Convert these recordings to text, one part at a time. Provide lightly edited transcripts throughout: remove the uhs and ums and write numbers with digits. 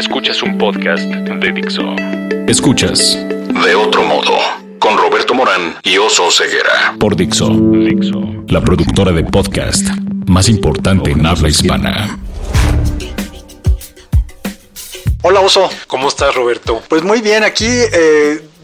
Escuchas un podcast de Dixo. Escuchas De Otro Modo, con Roberto Morán y Oso Ceguera. Por Dixo, la productora de podcast más importante en habla hispana. Hola Oso. ¿Cómo estás, Roberto? Pues muy bien, aquí...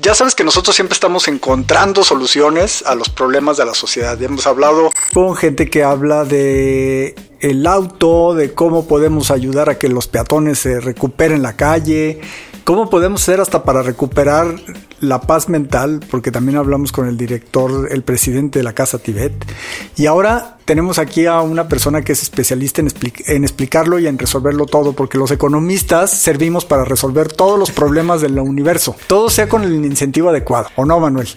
Ya sabes que nosotros siempre estamos encontrando soluciones a los problemas de la sociedad. Ya hemos hablado con gente que habla de el auto, de cómo podemos ayudar a que los peatones se recuperen la calle, cómo podemos hacer hasta para recuperar la paz mental, porque también hablamos con el director, el presidente de la Casa Tibet. Y ahora tenemos aquí a una persona que es especialista en explicarlo y en resolverlo todo, porque los economistas servimos para resolver todos los problemas del universo. Todo sea con el incentivo adecuado, ¿o no, Manuel?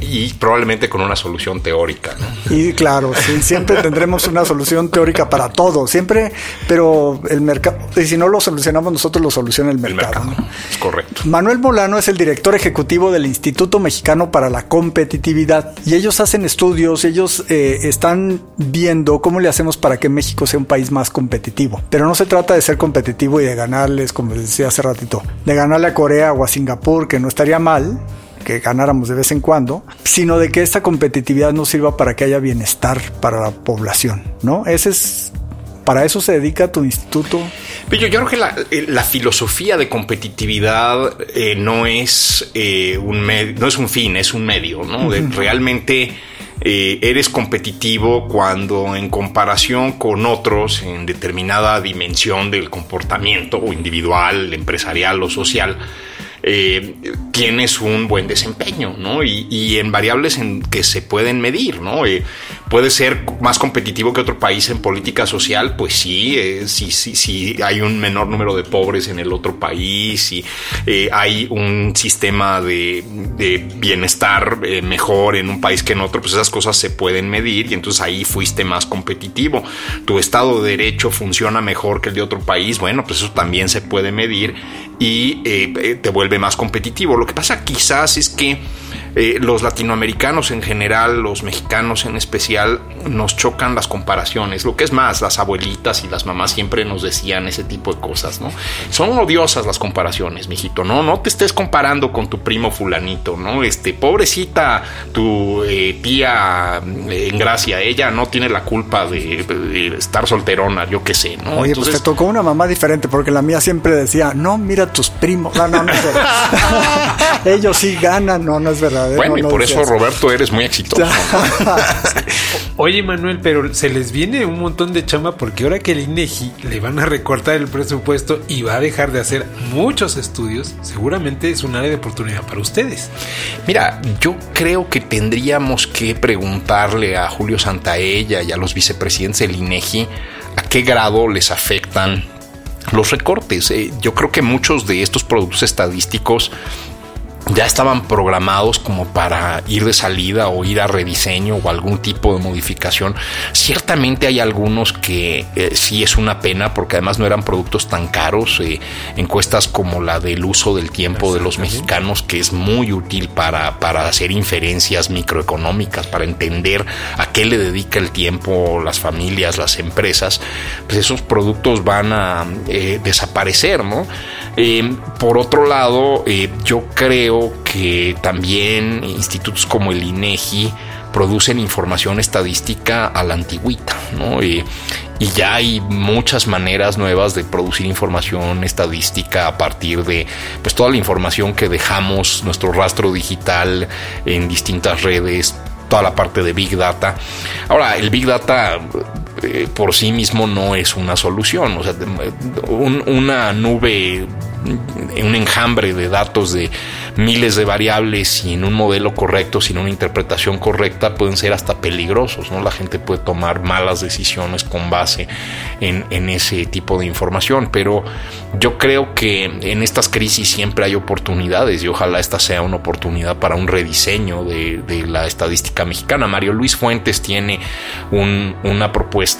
Y probablemente con una solución teórica, ¿no? Y claro, sí, siempre tendremos una solución teórica para todo, siempre, pero el mercado, y si no lo solucionamos nosotros, lo soluciona el mercado, ¿no? Es correcto. Manuel Molano es el director ejecutivo del Instituto Mexicano para la Competitividad, y ellos hacen estudios, ellos están viendo cómo le hacemos para que México sea un país más competitivo. Pero no se trata de ser competitivo y de ganarles, como les decía hace ratito, de ganarle a Corea o a Singapur, que no estaría mal que ganáramos de vez en cuando, sino de que esta competitividad nos sirva para que haya bienestar para la población, ¿no? Para eso se dedica tu instituto. Pero yo creo que la filosofía de competitividad no es un fin, es un medio, ¿no? Uh-huh. Realmente eres competitivo cuando en comparación con otros en determinada dimensión del comportamiento o individual, empresarial o social, tienes un buen desempeño, ¿no? Y en variables en que se pueden medir, ¿no? Puedes ser más competitivo que otro país en política social, pues sí, sí hay un menor número de pobres en el otro país y hay un sistema de bienestar mejor en un país que en otro, pues esas cosas se pueden medir y entonces ahí fuiste más competitivo. Tu estado de derecho funciona mejor que el de otro país, bueno, pues eso también se puede medir y te vuelve más competitivo. Lo que pasa quizás es que los latinoamericanos en general, los mexicanos en especial, nos chocan las comparaciones. Lo que es más, las abuelitas y las mamás siempre nos decían ese tipo de cosas, ¿no? Son odiosas las comparaciones, mijito. No te estés comparando con tu primo fulanito, ¿no? Pobrecita tu tía en gracia, ella no tiene la culpa de estar solterona, yo qué sé, ¿no? Oye, entonces, pues te tocó una mamá diferente, porque la mía siempre decía, no, mira tus primos. No es verdad. Ellos sí ganan, no es verdad. Bueno, y por eso, Roberto, eres muy exitoso. Oye, Manuel, pero se les viene un montón de chamba porque ahora que el INEGI le van a recortar el presupuesto y va a dejar de hacer muchos estudios, seguramente es un área de oportunidad para ustedes. Mira, yo creo que tendríamos que preguntarle a Julio Santaella y a los vicepresidentes del INEGI a qué grado les afectan los recortes. Yo creo que muchos de estos productos estadísticos ya estaban programados como para ir de salida o ir a rediseño o algún tipo de modificación. Ciertamente hay algunos que sí es una pena porque además no eran productos tan caros. Encuestas como la del uso del tiempo de los mexicanos, que es muy útil para hacer inferencias microeconómicas, para entender a qué le dedica el tiempo las familias, las empresas, pues esos productos van a desaparecer, ¿no? Por otro lado, yo creo que también institutos como el INEGI producen información estadística a la antigüita, ¿no? Y ya hay muchas maneras nuevas de producir información estadística a partir de pues toda la información que dejamos, nuestro rastro digital en distintas redes, toda la parte de Big Data. Ahora, el Big Data por sí mismo no es una solución. O sea, una nube, un enjambre de datos de miles de variables sin un modelo correcto, sin una interpretación correcta, pueden ser hasta peligrosos, ¿no? La gente puede tomar malas decisiones con base en ese tipo de información, pero yo creo que en estas crisis siempre hay oportunidades y ojalá esta sea una oportunidad para un rediseño de la estadística mexicana. Mario Luis Fuentes tiene una propuesta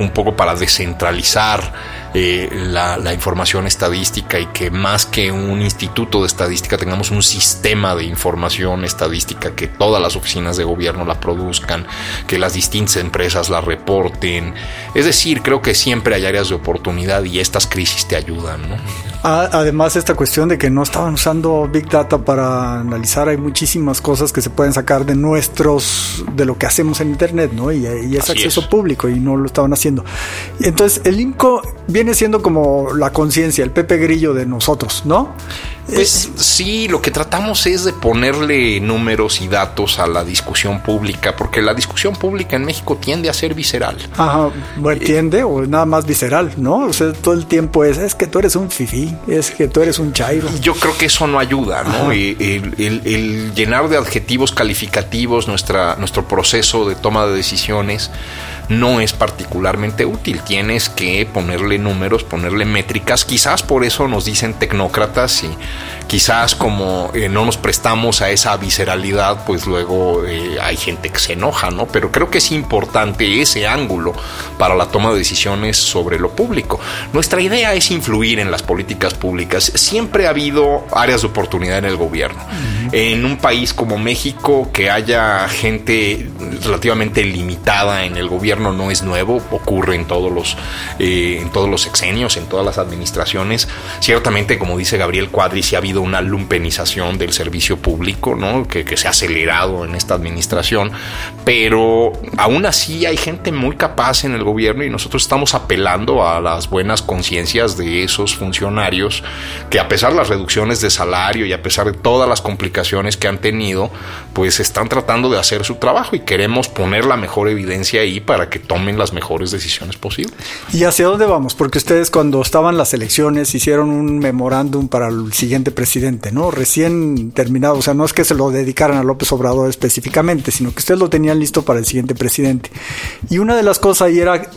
un poco para descentralizar la información estadística, y que más que un instituto de estadística tengamos un sistema de información estadística, que todas las oficinas de gobierno la produzcan, que las distintas empresas la reporten. Es decir, creo que siempre hay áreas de oportunidad y estas crisis te ayudan, ¿no? Además, esta cuestión de que no estaban usando Big Data para analizar, hay muchísimas cosas que se pueden sacar de lo que hacemos en Internet, ¿no? Y es acceso público y no lo estaban haciendo. Entonces, el INCO viene siendo como la conciencia, el Pepe Grillo de nosotros, ¿no? Pues sí, lo que tratamos es de ponerle números y datos a la discusión pública, porque la discusión pública en México tiende a ser visceral. Ajá, bueno, tiende o nada más visceral, ¿no? O sea, todo el tiempo es que tú eres un fifí, es que tú eres un chairo. Yo creo que eso no ayuda, ¿no? El llenar de adjetivos calificativos nuestro proceso de toma de decisiones no es particularmente útil. Tienes que ponerle números, ponerle métricas. Quizás por eso nos dicen tecnócratas, y quizás como no nos prestamos a esa visceralidad, pues luego hay gente que se enoja, ¿no? Pero creo que es importante ese ángulo para la toma de decisiones sobre lo público. Nuestra idea es influir en las políticas públicas. Siempre ha habido áreas de oportunidad en el gobierno. En un país como México, que haya gente relativamente limitada en el gobierno no es nuevo, ocurre en todos los sexenios, en todas las administraciones. Ciertamente, como dice Gabriel Cuadri, sí ha habido una lumpenización del servicio público, ¿no? Que se ha acelerado en esta administración, pero aún así hay gente muy capaz en el gobierno y nosotros estamos apelando a las buenas conciencias de esos funcionarios que, a pesar de las reducciones de salario y a pesar de todas las complicaciones que han tenido, pues están tratando de hacer su trabajo, y queremos poner la mejor evidencia ahí para que tomen las mejores decisiones posibles. ¿Y hacia dónde vamos? Porque ustedes, cuando estaban las elecciones, hicieron un memorándum para el siguiente presidente, ¿no? Recién terminado, o sea, no es que se lo dedicaran a López Obrador específicamente, sino que ustedes lo tenían listo para el siguiente presidente. Y una de las cosas ahí era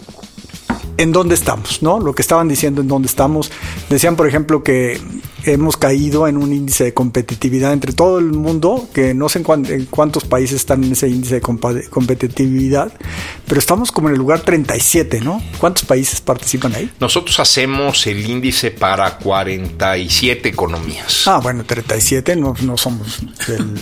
en dónde estamos, ¿no? Lo que estaban diciendo, en dónde estamos. Decían, por ejemplo, que hemos caído en un índice de competitividad entre todo el mundo, que no sé en cuántos países están en ese índice de competitividad, pero estamos como en el lugar 37, ¿no? ¿Cuántos países participan ahí? Nosotros hacemos el índice para 47 economías. Ah, bueno, 37, no somos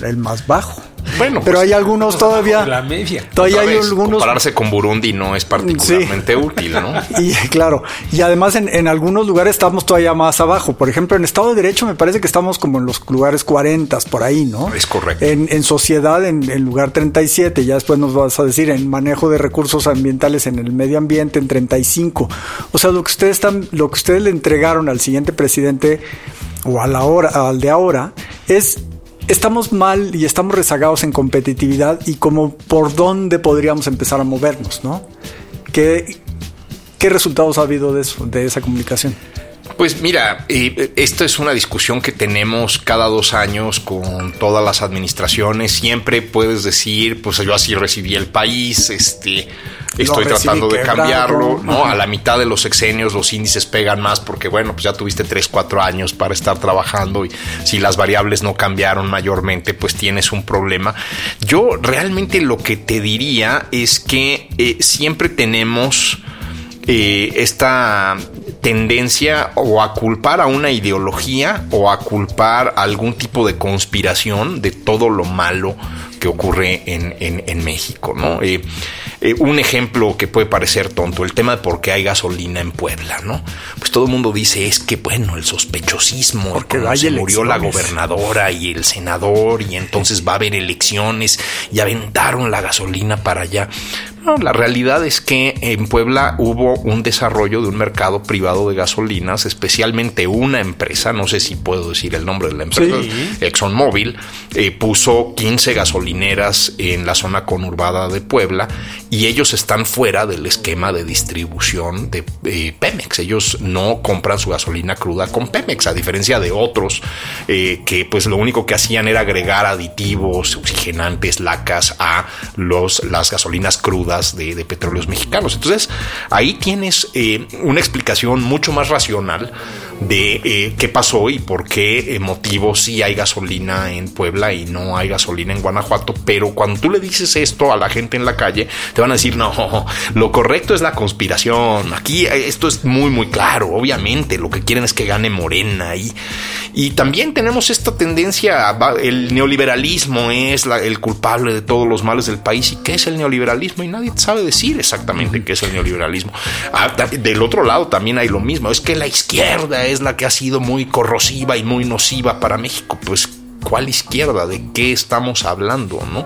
el más bajo. Bueno, pero pues, hay algunos todavía. La media. Todavía hay algunos. Compararse con Burundi no es particularmente útil, ¿no? Y claro, y además en algunos lugares estamos todavía más abajo. Por ejemplo, en Estado de Derecho me parece que estamos como en los lugares 40 por ahí, ¿no? Es correcto. En sociedad, en lugar 37, ya después nos vas a decir en manejo de recursos ambientales, en el medio ambiente, en 35. O sea, lo que ustedes le entregaron al siguiente presidente o al de ahora es: estamos mal y estamos rezagados en competitividad, y como por dónde podríamos empezar a movernos, ¿no? ¿Qué resultados ha habido de esa comunicación? Pues mira, esto es una discusión que tenemos cada 2 años con todas las administraciones. Siempre puedes decir, pues yo así recibí el país, estoy tratando de cambiarlo, ¿no? A la mitad de los sexenios los índices pegan más porque, bueno, pues ya tuviste 3-4 años para estar trabajando, y si las variables no cambiaron mayormente, pues tienes un problema. Yo realmente lo que te diría es que siempre tenemos esta tendencia o a culpar a una ideología o a culpar a algún tipo de conspiración de todo lo malo que ocurre en México, ¿no? Un ejemplo que puede parecer tonto, el tema de por qué hay gasolina en Puebla, ¿no? Pues todo el mundo dice, es que bueno, el sospechosismo, porque se murió la gobernadora y el senador, y entonces va a haber elecciones, y aventaron la gasolina para allá. No, la realidad es que en Puebla hubo un desarrollo de un mercado privado de gasolinas, especialmente una empresa, no sé si puedo decir el nombre de la empresa, sí. ExxonMobil, puso 15 gasolineras en la zona conurbada de Puebla, y ellos están fuera del esquema de distribución de Pemex. Ellos no compran su gasolina cruda con Pemex, a diferencia de otros que pues lo único que hacían era agregar aditivos, oxigenantes, lacas a las gasolinas crudas de Petróleos Mexicanos. Mexicanos. Entonces, ahí tienes una explicación mucho más racional de qué pasó y por qué motivo sí hay gasolina en Puebla y no hay gasolina en Guanajuato. Pero cuando tú le dices esto a la gente en la calle, te van a decir, no, lo correcto es la conspiración. Aquí esto es muy, muy claro. Obviamente, lo que quieren es que gane Morena. Y también tenemos esta tendencia, el neoliberalismo es el culpable de todos los males del país. ¿Y qué es el neoliberalismo? Y nadie sabe decir exactamente qué es el neoliberalismo. Del otro lado también hay lo mismo. Es que la izquierda es la que ha sido muy corrosiva y muy nociva para México. Pues, ¿cuál izquierda? ¿De qué estamos hablando? ¿No?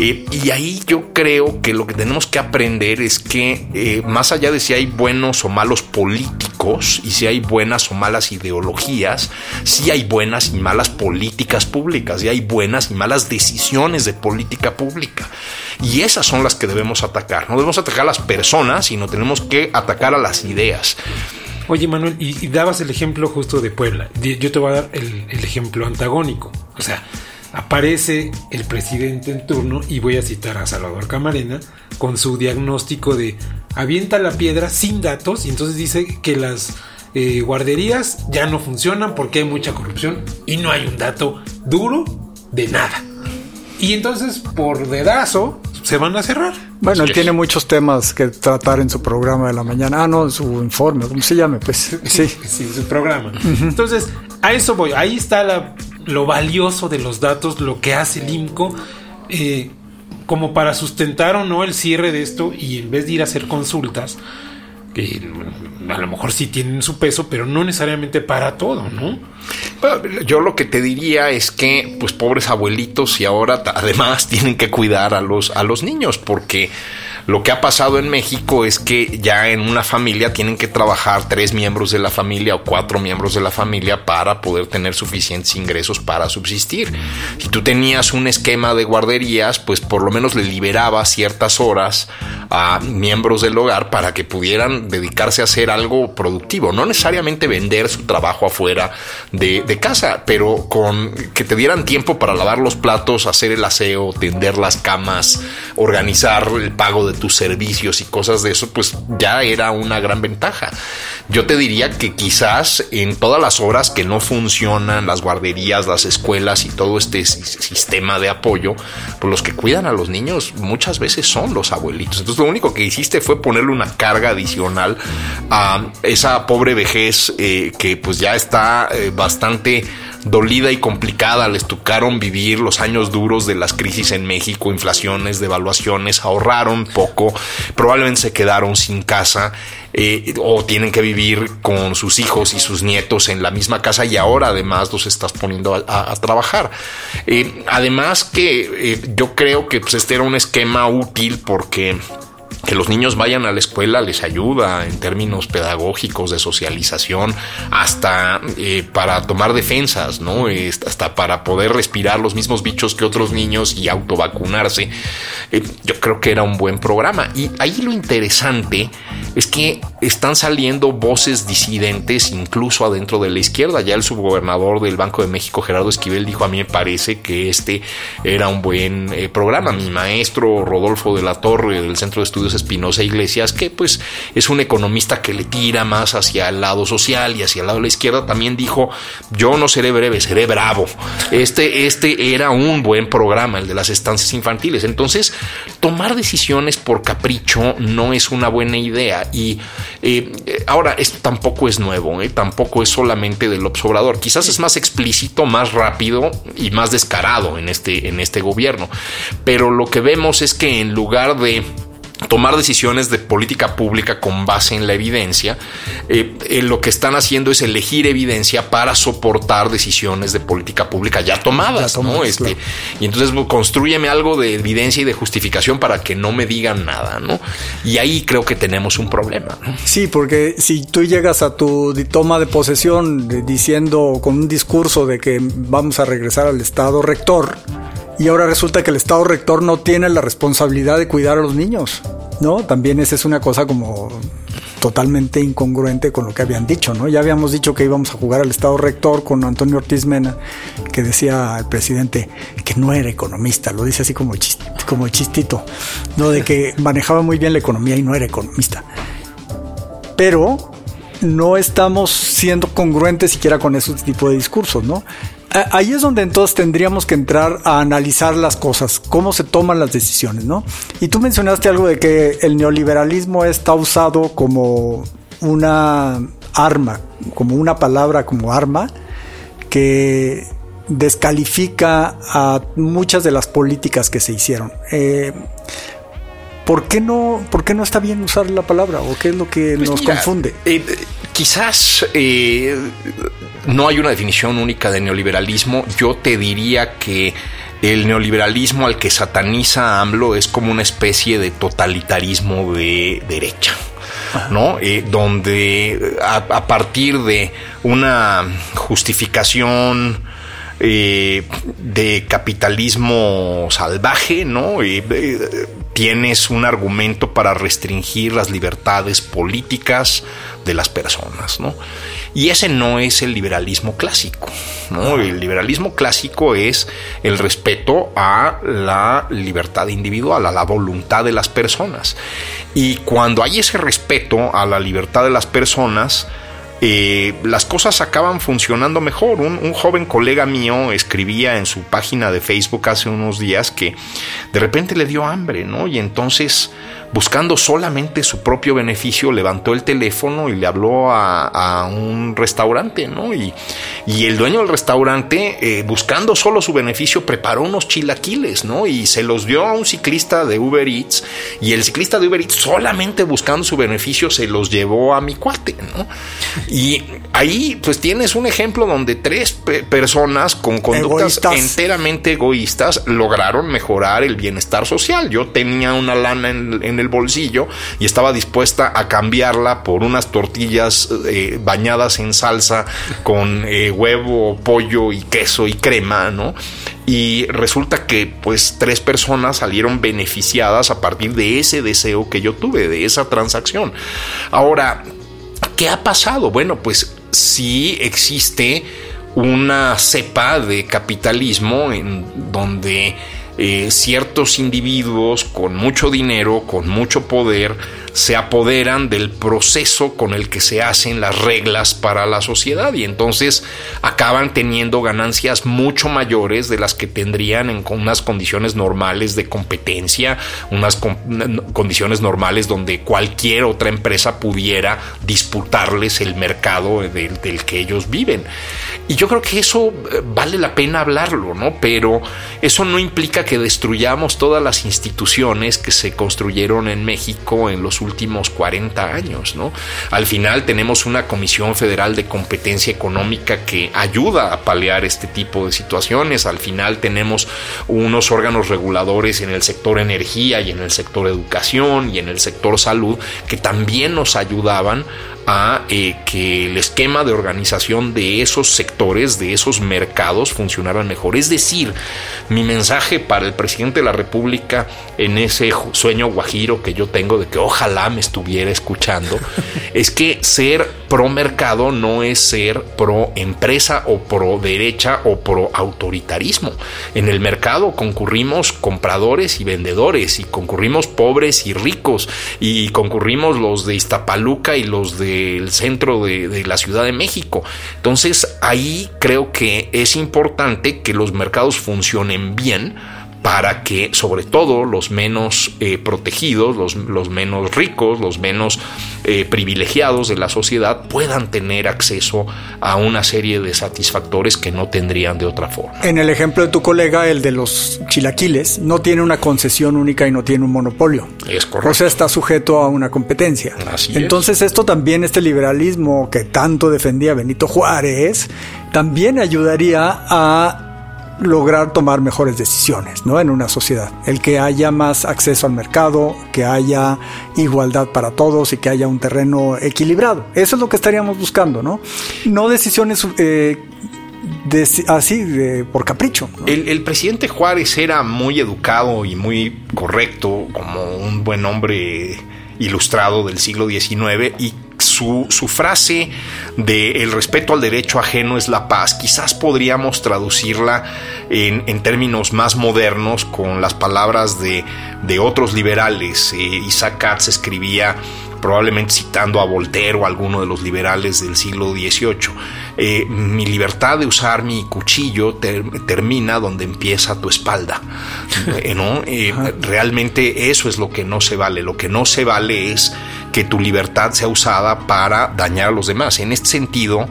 Y ahí yo creo que lo que tenemos que aprender es que más allá de si hay buenos o malos políticos y si hay buenas o malas ideologías, sí hay buenas y malas políticas públicas, y hay buenas y malas decisiones de política pública. Y esas son las que debemos atacar. No debemos atacar a las personas, sino tenemos que atacar a las ideas. Oye, Manuel, y dabas el ejemplo justo de Puebla. Yo te voy a dar el ejemplo antagónico. O sea, aparece el presidente en turno y voy a citar a Salvador Camarena con su diagnóstico de avienta la piedra sin datos, y entonces dice que las guarderías ya no funcionan porque hay mucha corrupción y no hay un dato duro de nada. Y entonces, por dedazo, se van a cerrar. Bueno, él tiene muchos temas que tratar en su programa de la mañana. Ah, no, su informe, ¿cómo se llame? Pues sí. Sí, su programa. Uh-huh. Entonces, a eso voy. Ahí está lo valioso de los datos, lo que hace el IMCO, como para sustentar o no el cierre de esto, y en vez de ir a hacer consultas, que a lo mejor sí tienen su peso, pero no necesariamente para todo, ¿no? Bueno, yo lo que te diría es que, pues, pobres abuelitos, y ahora además tienen que cuidar a los niños, porque lo que ha pasado en México es que ya en una familia tienen que trabajar 3 miembros de la familia o 4 miembros de la familia para poder tener suficientes ingresos para subsistir. Si tú tenías un esquema de guarderías, pues por lo menos le liberaba ciertas horas a miembros del hogar para que pudieran dedicarse a hacer algo productivo, no necesariamente vender su trabajo afuera de casa, pero con que te dieran tiempo para lavar los platos, hacer el aseo, tender las camas, organizar el pago de tus servicios y cosas de eso, pues ya era una gran ventaja. Yo te diría que quizás en todas las horas que no funcionan las guarderías, las escuelas y todo este sistema de apoyo, pues los que cuidan a los niños muchas veces son los abuelitos. Entonces, lo único que hiciste fue ponerle una carga adicional a esa pobre vejez que pues ya está bastante dolida y complicada. Les tocaron vivir los años duros de las crisis en México, inflaciones, devaluaciones, ahorraron poco, probablemente se quedaron sin casa o tienen que vivir con sus hijos y sus nietos en la misma casa, y ahora además los estás poniendo a trabajar. Además que yo creo que pues, este era un esquema útil porque que los niños vayan a la escuela les ayuda en términos pedagógicos, de socialización, hasta para tomar defensas, ¿no? Hasta para poder respirar los mismos bichos que otros niños y autovacunarse. Yo creo que era un buen programa. Y ahí lo interesante es que están saliendo voces disidentes incluso adentro de la izquierda. Ya el subgobernador del Banco de México, Gerardo Esquivel, dijo: a mí me parece que este era un buen programa. Mi maestro Rodolfo de la Torre, del Centro de Estudios Espinosa e Iglesias, que pues es un economista que le tira más hacia el lado social y hacia el lado de la izquierda, también dijo: yo no seré breve, seré bravo. Este era un buen programa, el de las estancias infantiles. Entonces, tomar decisiones por capricho no es una buena idea. Y ahora, esto tampoco es nuevo, tampoco es solamente del López Obrador. Quizás es más explícito, más rápido y más descarado en este gobierno. Pero lo que vemos es que en lugar de tomar decisiones de política pública con base en la evidencia, lo que están haciendo es elegir evidencia para soportar decisiones de política pública ya tomadas, ¿no? Y entonces constrúyeme algo de evidencia y de justificación para que no me digan nada, ¿no? Y ahí creo que tenemos un problema, ¿no? Sí, porque si tú llegas a tu toma de posesión diciendo con un discurso de que vamos a regresar al estado rector, y ahora resulta que el estado rector no tiene la responsabilidad de cuidar a los niños, ¿no? También esa es una cosa como totalmente incongruente con lo que habían dicho, ¿no? Ya habíamos dicho que íbamos a jugar al Estado Rector con Antonio Ortiz Mena, que decía el presidente que no era economista, lo dice así como chistito, ¿no? De que manejaba muy bien la economía y no era economista. Pero no estamos siendo congruentes siquiera con ese tipo de discursos, ¿no? Ahí es donde entonces tendríamos que entrar a analizar las cosas, cómo se toman las decisiones, ¿no? Y tú mencionaste algo de que el neoliberalismo está usado como una arma, como una palabra, como arma, que descalifica a muchas de las políticas que se hicieron. ¿Por qué no está bien usar la palabra? ¿O qué es lo que nos confunde? Quizás no hay una definición única de neoliberalismo. Yo te diría que el neoliberalismo al que sataniza AMLO es como una especie de totalitarismo de derecha, ¿no? Donde a partir de una justificación de capitalismo salvaje, ¿no? Tienes un argumento para restringir las libertades políticas de las personas, ¿no? Y ese no es el liberalismo clásico, ¿no? El liberalismo clásico es el respeto a la libertad individual, a la voluntad de las personas. Y cuando hay ese respeto a la libertad de las personas, las cosas acaban funcionando mejor. Un joven colega mío escribía en su página de Facebook hace unos días que de repente le dio hambre, ¿no? Y entonces, buscando solamente su propio beneficio, levantó el teléfono y le habló a un restaurante, ¿no? Y el dueño del restaurante, buscando solo su beneficio, preparó unos chilaquiles, ¿no? Y se los dio a un ciclista de Uber Eats, y el ciclista de Uber Eats, solamente buscando su beneficio, se los llevó a mi cuate, ¿no? Y ahí pues tienes un ejemplo donde tres personas con conductas enteramente egoístas lograron mejorar el bienestar social. Yo tenía una lana en el bolsillo y estaba dispuesta a cambiarla por unas tortillas bañadas en salsa con huevo, pollo y queso y crema, ¿no? Y resulta que pues tres personas salieron beneficiadas a partir de ese deseo que yo tuve, de esa transacción. Ahora, ¿qué ha pasado? Bueno, pues sí existe una cepa de capitalismo en donde ciertos individuos con mucho dinero, con mucho poder, se apoderan del proceso con el que se hacen las reglas para la sociedad y entonces acaban teniendo ganancias mucho mayores de las que tendrían en unas condiciones normales de competencia, unas condiciones normales donde cualquier otra empresa pudiera disputarles el mercado del que ellos viven. Y yo creo que eso vale la pena hablarlo, ¿no? Pero eso no implica que destruyamos todas las instituciones que se construyeron en México en los últimos 40 años, ¿no? Al final tenemos una Comisión Federal de Competencia Económica que ayuda a paliar este tipo de situaciones. Al final tenemos unos órganos reguladores en el sector energía y en el sector educación y en el sector salud que también nos ayudaban a que el esquema de organización de esos sectores, de esos mercados, funcionaran mejor. Es decir, mi mensaje para el presidente de la República en ese sueño guajiro que yo tengo de que ojalá me estuviera escuchando es que ser pro mercado no es ser pro empresa o pro derecha o pro autoritarismo. En el mercado concurrimos compradores y vendedores, y concurrimos pobres y ricos, y concurrimos los de Iztapaluca y los de el centro de la Ciudad de México. Entonces ahí creo que es importante que los mercados funcionen bien para que sobre todo los menos protegidos, los menos ricos, los menos privilegiados de la sociedad puedan tener acceso a una serie de satisfactores que no tendrían de otra forma. En el ejemplo de tu colega, el de los chilaquiles, no tiene una concesión única y no tiene un monopolio. Es correcto. O sea, está sujeto a una competencia. Así es. Entonces esto también, este liberalismo que tanto defendía Benito Juárez, también ayudaría a lograr tomar mejores decisiones, ¿no? En una sociedad, el que haya más acceso al mercado, que haya igualdad para todos y que haya un terreno equilibrado. Eso es lo que estaríamos buscando, ¿no? No decisiones por capricho, ¿no? El presidente Juárez era muy educado y muy correcto, como un buen hombre ilustrado del siglo XIX, y su frase de "el respeto al derecho ajeno es la paz", quizás podríamos traducirla en términos más modernos con las palabras de otros liberales. Isaac Katz escribía, probablemente citando a Voltaire o a alguno de los liberales del siglo XVIII, mi libertad de usar mi cuchillo termina donde empieza tu espalda, ¿no? Realmente eso es lo que no se vale. Lo que no se vale es que tu libertad sea usada para dañar a los demás. En este sentido,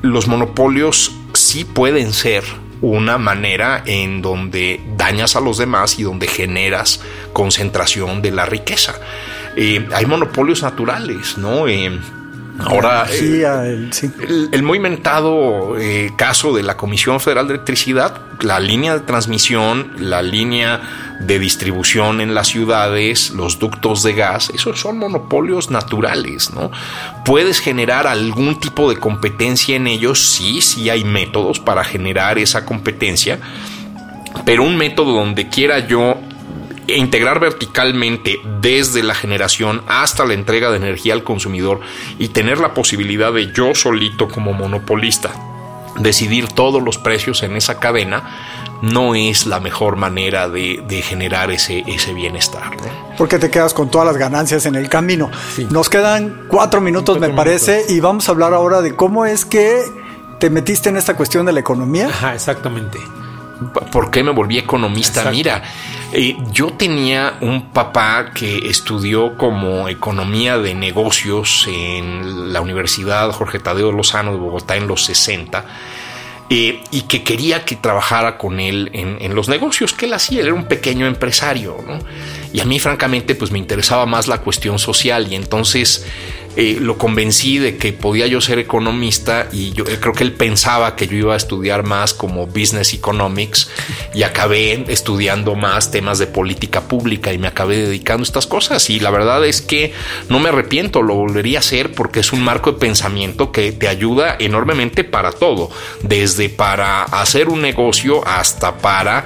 los monopolios sí pueden ser una manera en donde dañas a los demás y donde generas concentración de la riqueza. Hay monopolios naturales, ¿no? Ahora, el muy mentado caso de la Comisión Federal de Electricidad, la línea de transmisión, la línea de distribución en las ciudades, los ductos de gas, esos son monopolios naturales, ¿no? Puedes generar algún tipo de competencia en ellos, sí hay métodos para generar esa competencia, pero un método donde quiera yo e integrar verticalmente desde la generación hasta la entrega de energía al consumidor y tener la posibilidad de yo solito como monopolista decidir todos los precios en esa cadena, no es la mejor manera de generar ese bienestar, ¿no? Porque te quedas con todas las ganancias en el camino. Sí. Nos quedan 4 minutos, me parece, y vamos a hablar ahora de cómo es que te metiste en esta cuestión de la economía. Ajá, exactamente. ¿Por qué me volví economista? Exacto. Mira, yo tenía un papá que estudió como economía de negocios en la Universidad Jorge Tadeo de Lozano de Bogotá en los 60, y que quería que trabajara con él en los negocios que él hacía. Él era un pequeño empresario, ¿no? Y a mí, francamente, pues me interesaba más la cuestión social, y entonces lo convencí de que podía yo ser economista, y yo creo que él pensaba que yo iba a estudiar más como business economics, y acabé estudiando más temas de política pública y me acabé dedicando a estas cosas, y la verdad es que no me arrepiento, lo volvería a hacer porque es un marco de pensamiento que te ayuda enormemente para todo, desde para hacer un negocio hasta para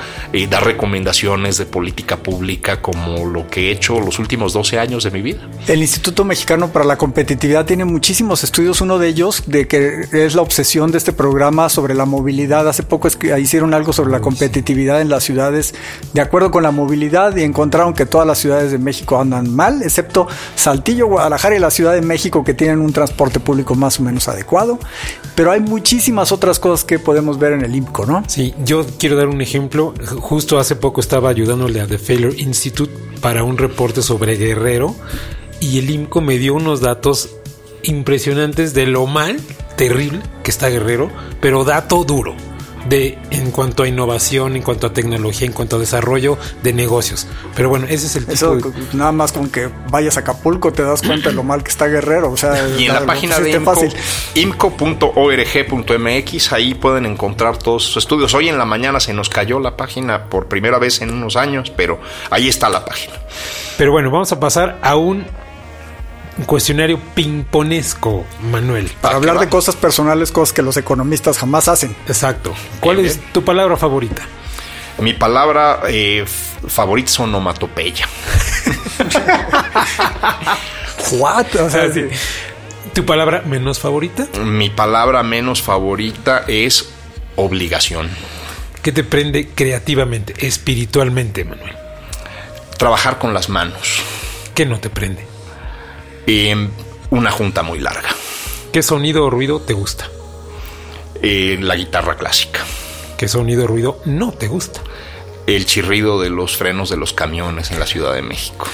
dar recomendaciones de política pública, como lo que he hecho los últimos 12 años de mi vida. El Instituto Mexicano para la Competitividad tiene muchísimos estudios, uno de ellos de que es la obsesión de este programa sobre la movilidad. Hace poco hicieron algo sobre la competitividad en las ciudades de acuerdo con la movilidad, y encontraron que todas las ciudades de México andan mal, excepto Saltillo, Guadalajara y la Ciudad de México, que tienen un transporte público más o menos adecuado, pero hay muchísimas otras cosas que podemos ver en el IMCO, ¿no? Sí, yo quiero dar un ejemplo. Justo hace poco estaba ayudándole a The Failure Institute para un reporte sobre Guerrero, y el IMCO me dio unos datos impresionantes de lo mal, terrible que está Guerrero, pero dato duro en cuanto a innovación, en cuanto a tecnología, en cuanto a desarrollo de negocios. Pero bueno, ese es el tipo. Eso, nada más con que vayas a Acapulco te das cuenta de lo mal que está Guerrero. O sea, y en la página de imco.org.mx, ahí pueden encontrar todos sus estudios. Hoy en la mañana se nos cayó la página por primera vez en unos años, pero ahí está la página. Pero bueno, vamos a pasar a un cuestionario pimponesco, Manuel. Para hablar de cosas personales, cosas que los economistas jamás hacen. Exacto. ¿Cuál es tu palabra favorita? Mi palabra favorita es onomatopeya. What? O sea, sí. ¿Tu palabra menos favorita? Mi palabra menos favorita es obligación. ¿Qué te prende creativamente, espiritualmente, Manuel? Trabajar con las manos. ¿Qué no te prende? Una junta muy larga. ¿Qué sonido o ruido te gusta? La guitarra clásica. ¿Qué sonido o ruido no te gusta? El chirrido de los frenos de los camiones en la Ciudad de México.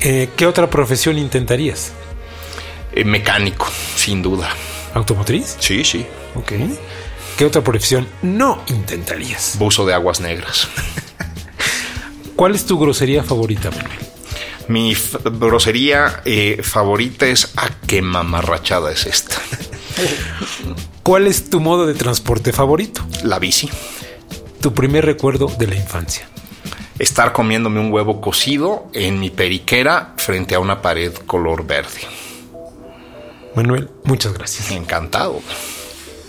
¿Qué otra profesión intentarías? Mecánico, sin duda. ¿Automotriz? Sí. Ok. ¿Qué otra profesión no intentarías? Buzo de aguas negras. ¿Cuál es tu grosería favorita, Manuel? Mi grosería favorita es "a qué mamarrachada es esta". ¿Cuál es tu modo de transporte favorito? La bici. ¿Tu primer recuerdo de la infancia? Estar comiéndome un huevo cocido en mi periquera frente a una pared color verde. Manuel, muchas gracias. Encantado.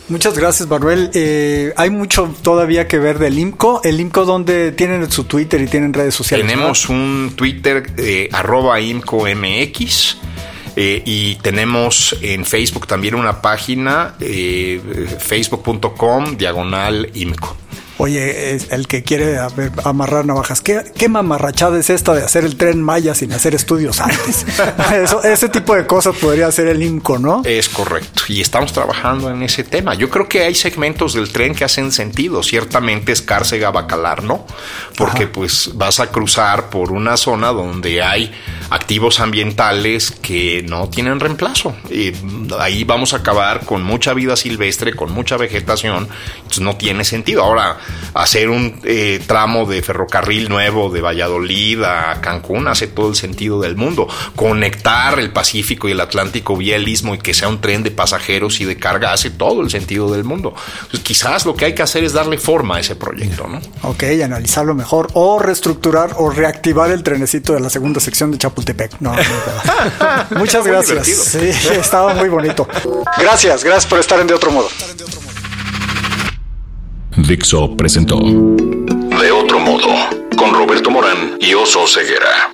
Muchas gracias, Manuel. Hay mucho todavía que ver del IMCO. El IMCO, ¿dónde tienen su Twitter y tienen redes sociales? Tenemos un Twitter, @IMCOMX. Y tenemos en Facebook también una página, facebook.com/IMCO. Oye, el que quiere amarrar navajas, ¿qué mamarrachada es esta de hacer el Tren Maya sin hacer estudios antes? Ese tipo de cosas podría hacer el IMCO, ¿no? Es correcto, y estamos trabajando en ese tema. Yo creo que hay segmentos del tren que hacen sentido. Ciertamente Escárcega, Bacalar, ¿no? Porque pues vas a cruzar por una zona donde hay activos ambientales que no tienen reemplazo. Ahí vamos a acabar con mucha vida silvestre, con mucha vegetación. Entonces no tiene sentido. Ahora, hacer un tramo de ferrocarril nuevo de Valladolid a Cancún hace todo el sentido del mundo. Conectar el Pacífico y el Atlántico vía el Istmo y que sea un tren de pasajeros y de carga hace todo el sentido del mundo. Entonces, quizás lo que hay que hacer es darle forma a ese proyecto, ¿no? Ok, analizarlo mejor o reestructurar o reactivar el trenecito de la segunda sección de Chapultepec. No. Muchas gracias. Sí, estaba muy bonito. Gracias por estar en De Otro Modo. Dixo presentó De Otro Modo, con Roberto Morán y Oso Ceguera.